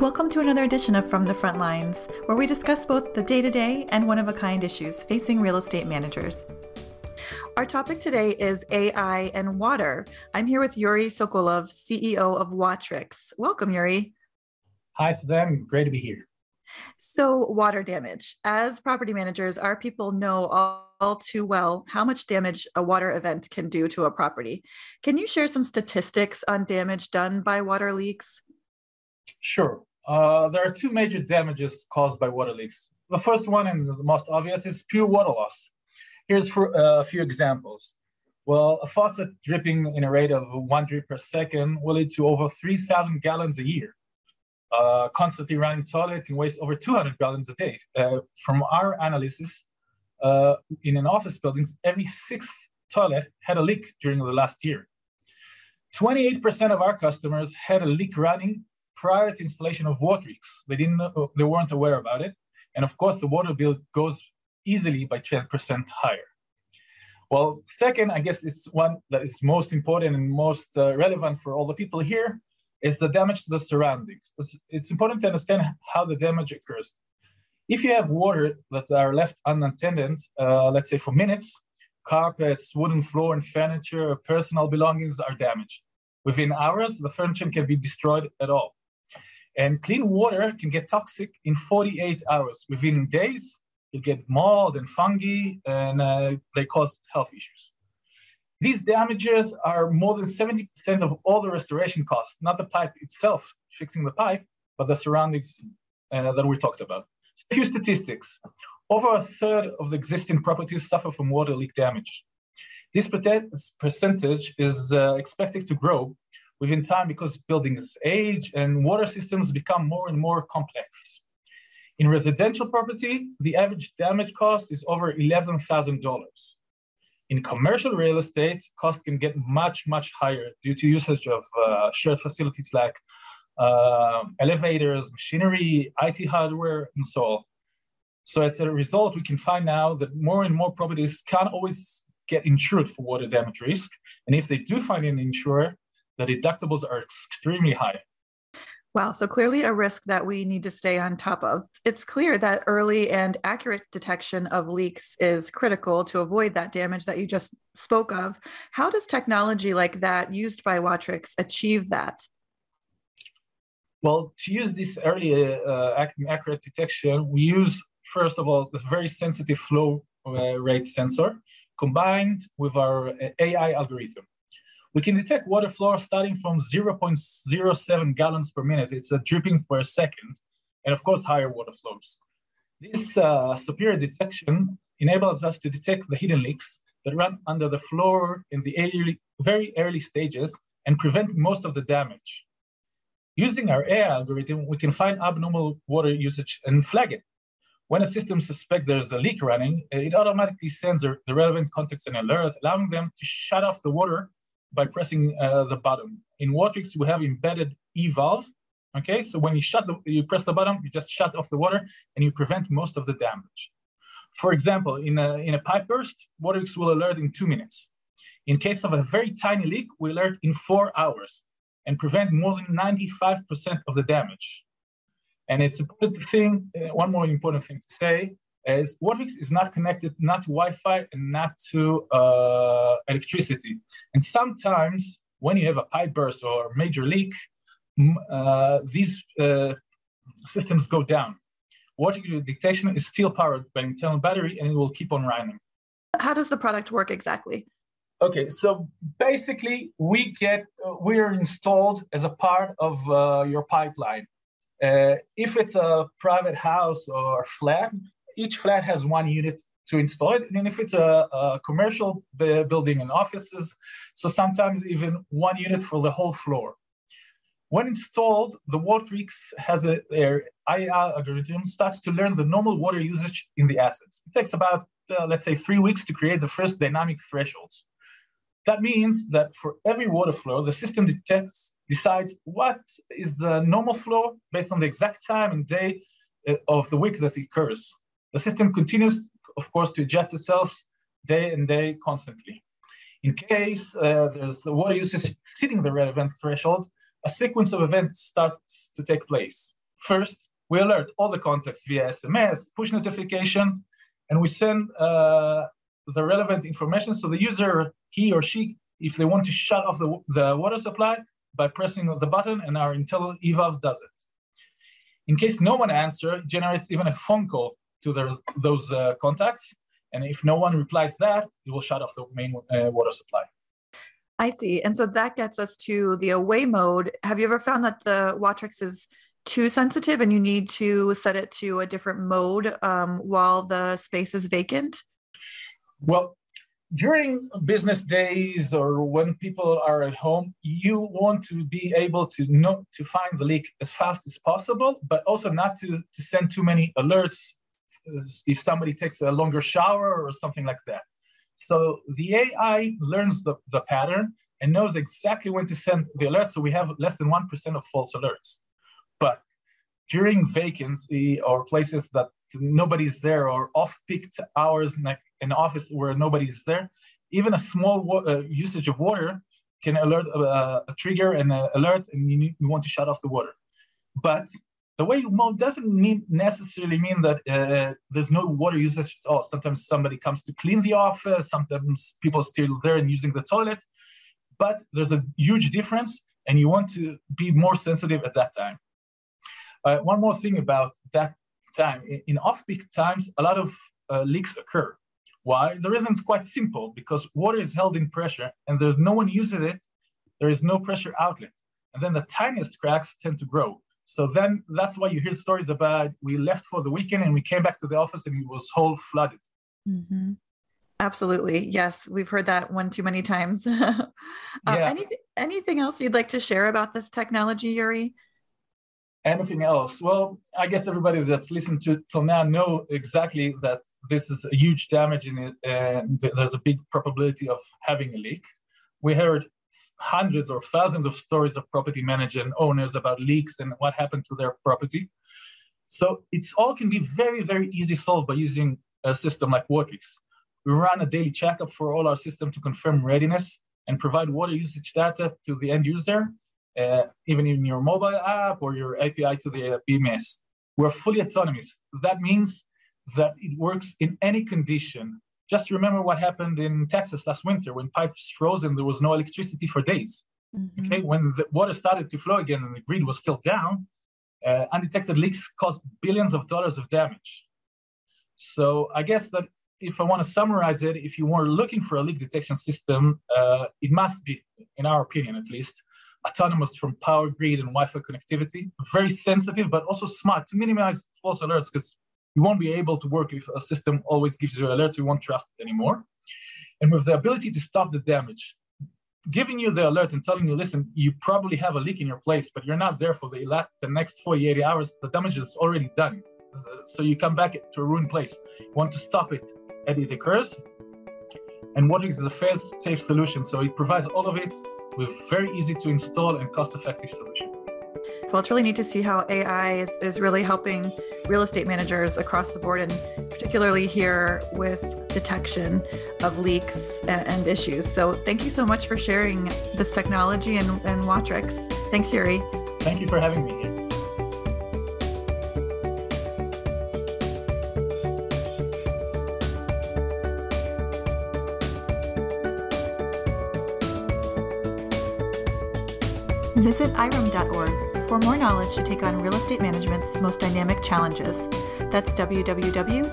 Welcome to another edition of From the Front Lines, where we discuss both the day-to-day and one-of-a-kind issues facing real estate managers. Our topic today is AI and water. I'm here with Yuri Sokolov, CEO of Watrix. Welcome, Yuri. Hi, Suzanne. Great to be here. So, water damage. As property managers, our people know all too well how much damage a water event can do to a property. Can you share some statistics on damage done by water leaks? Sure. There are two major damages caused by water leaks. The first one, and the most obvious, is pure water loss. Here's for a few examples. Well, a faucet dripping in a rate of 1 drip per second will lead to over 3,000 gallons a year. Constantly running toilet can waste over 200 gallons a day. From our analysis, in an office building, every sixth toilet had a leak during the last year. 28% of our customers had a leak running prior to installation of Watrix. They weren't aware about it. And of course, the water bill goes easily by 10% higher. Well, second, I guess it's one that is most important and most relevant for all the people here, is the damage to the surroundings. It's important to understand how the damage occurs. If you have water that are left unattended, let's say for minutes, carpets, wooden floor and furniture, personal belongings are damaged. Within hours, the furniture can be destroyed at all. And clean water can get toxic in 48 hours. Within days, you get mold and fungi, and they cause health issues. These damages are more than 70% of all the restoration costs, not the pipe itself, fixing the pipe, but the surroundings that we talked about. A few statistics. Over a third of the existing properties suffer from water leak damage. This percentage is expected to grow within time because buildings age and water systems become more and more complex. In residential property, the average damage cost is over $11,000. In commercial real estate, costs can get much, much higher due to usage of shared facilities like elevators, machinery, IT hardware, and so on. So as a result, we can find now that more and more properties can't always get insured for water damage risk. And if they do find an insurer, the deductibles are extremely high. Wow, so clearly a risk that we need to stay on top of. It's clear that early and accurate detection of leaks is critical to avoid that damage that you just spoke of. How does technology like that used by Watrix achieve that? Well, to use this early accurate detection, we use, first of all, the very sensitive flow rate sensor combined with our AI algorithm. We can detect water flow starting from 0.07 gallons per minute. It's a dripping per second, and of course, higher water flows. This superior detection enables us to detect the hidden leaks that run under the floor in the very early stages and prevent most of the damage. Using our AI algorithm, we can find abnormal water usage and flag it. When a system suspects there's a leak running, it automatically sends the relevant context and alert, allowing them to shut off the water by pressing the button. In Watrix, we have embedded eValve. Okay, so when you press the button, you just shut off the water and you prevent most of the damage. For example, in a pipe burst, Watrix will alert in 2 minutes. In case of a very tiny leak, we alert in 4 hours and prevent more than 95% of the damage. And it's important thing. One more important thing to say is Watrix is not connected, not to Wi-Fi and not to electricity. And sometimes when you have a pipe burst or major leak, these systems go down. Water detection is still powered by an internal battery and it will keep on running. How does the product work exactly? Okay, so basically we're installed as a part of your pipeline. If it's a private house or flat, each flat has one unit to install it. And if it's a commercial building and offices, so sometimes even one unit for the whole floor. When installed, the Watrix has their AI algorithm starts to learn the normal water usage in the assets. It takes about, let's say, 3 weeks to create the first dynamic thresholds. That means that for every water flow, the system decides what is the normal flow based on the exact time and day of the week that it occurs. The system continues, of course, to adjust itself day and day constantly. In case there's the water usage exceeding the relevant threshold, a sequence of events starts to take place. First, we alert all the contacts via SMS, push notification, and we send the relevant information. So the user, he or she, if they want to shut off the water supply by pressing the button, and our Intel EVAV does it. In case no one answers, it generates even a phone call to those contacts. And if no one replies that, it will shut off the main water supply. I see. And so that gets us to the away mode. Have you ever found that the Watrix is too sensitive and you need to set it to a different mode while the space is vacant? Well, during business days or when people are at home, you want to be able to find the leak as fast as possible, but also not to send too many alerts if somebody takes a longer shower or something like that. So the AI learns the pattern and knows exactly when to send the alerts, so we have less than 1% of false alerts. But during vacancy or places that nobody's there or off-peak hours, like an office where nobody's there, even a small usage of water can alert a trigger and an alert, and you want to shut off the water. But the way you mode doesn't necessarily mean that there's no water usage at all. Sometimes somebody comes to clean the office, sometimes people are still there and using the toilet, but there's a huge difference and you want to be more sensitive at that time. One more thing about that time. In off-peak times, a lot of leaks occur. Why? The reason is quite simple, because water is held in pressure and there's no one using it, there is no pressure outlet. And then the tiniest cracks tend to grow. So then that's why you hear stories about we left for the weekend and we came back to the office and it was whole flooded. Mm-hmm. Absolutely. Yes. We've heard that one too many times. Anything else you'd like to share about this technology, Yuri? Anything else? Well, I guess everybody that's listened to till now know exactly that this is a huge damage in it, and there's a big probability of having a leak. We heard hundreds or thousands of stories of property managers and owners about leaks and what happened to their property. So it's all can be very, very easy solved by using a system like Watrix. We run a daily checkup for all our system to confirm readiness and provide water usage data to the end user, even in your mobile app or your API to the BMS. We're fully autonomous. That means that it works in any condition. Just remember what happened in Texas last winter when pipes froze and there was no electricity for days. Mm-hmm. Okay, when the water started to flow again and the grid was still down, undetected leaks caused billions of dollars of damage. So I guess that if I want to summarize it, if you were looking for a leak detection system, it must be, in our opinion at least, autonomous from power grid and Wi-Fi connectivity, very sensitive, but also smart to minimize false alerts, because you won't be able to work if a system always gives you alerts. You won't trust it anymore. And with the ability to stop the damage, giving you the alert and telling you, listen, you probably have a leak in your place, but you're not there for the next 48 hours. The damage is already done. So you come back to a ruined place. You want to stop it, and it occurs. And Watrix is a fast, safe solution. So it provides all of it with very easy to install and cost-effective solution. Well, it's really neat to see how AI is really helping real estate managers across the board, and particularly here with detection of leaks and issues. So thank you so much for sharing this technology and Watrix. Thanks, Yuri. Thank you for having me here. Visit irem.org for more knowledge to take on real estate management's most dynamic challenges. That's www.irem.org.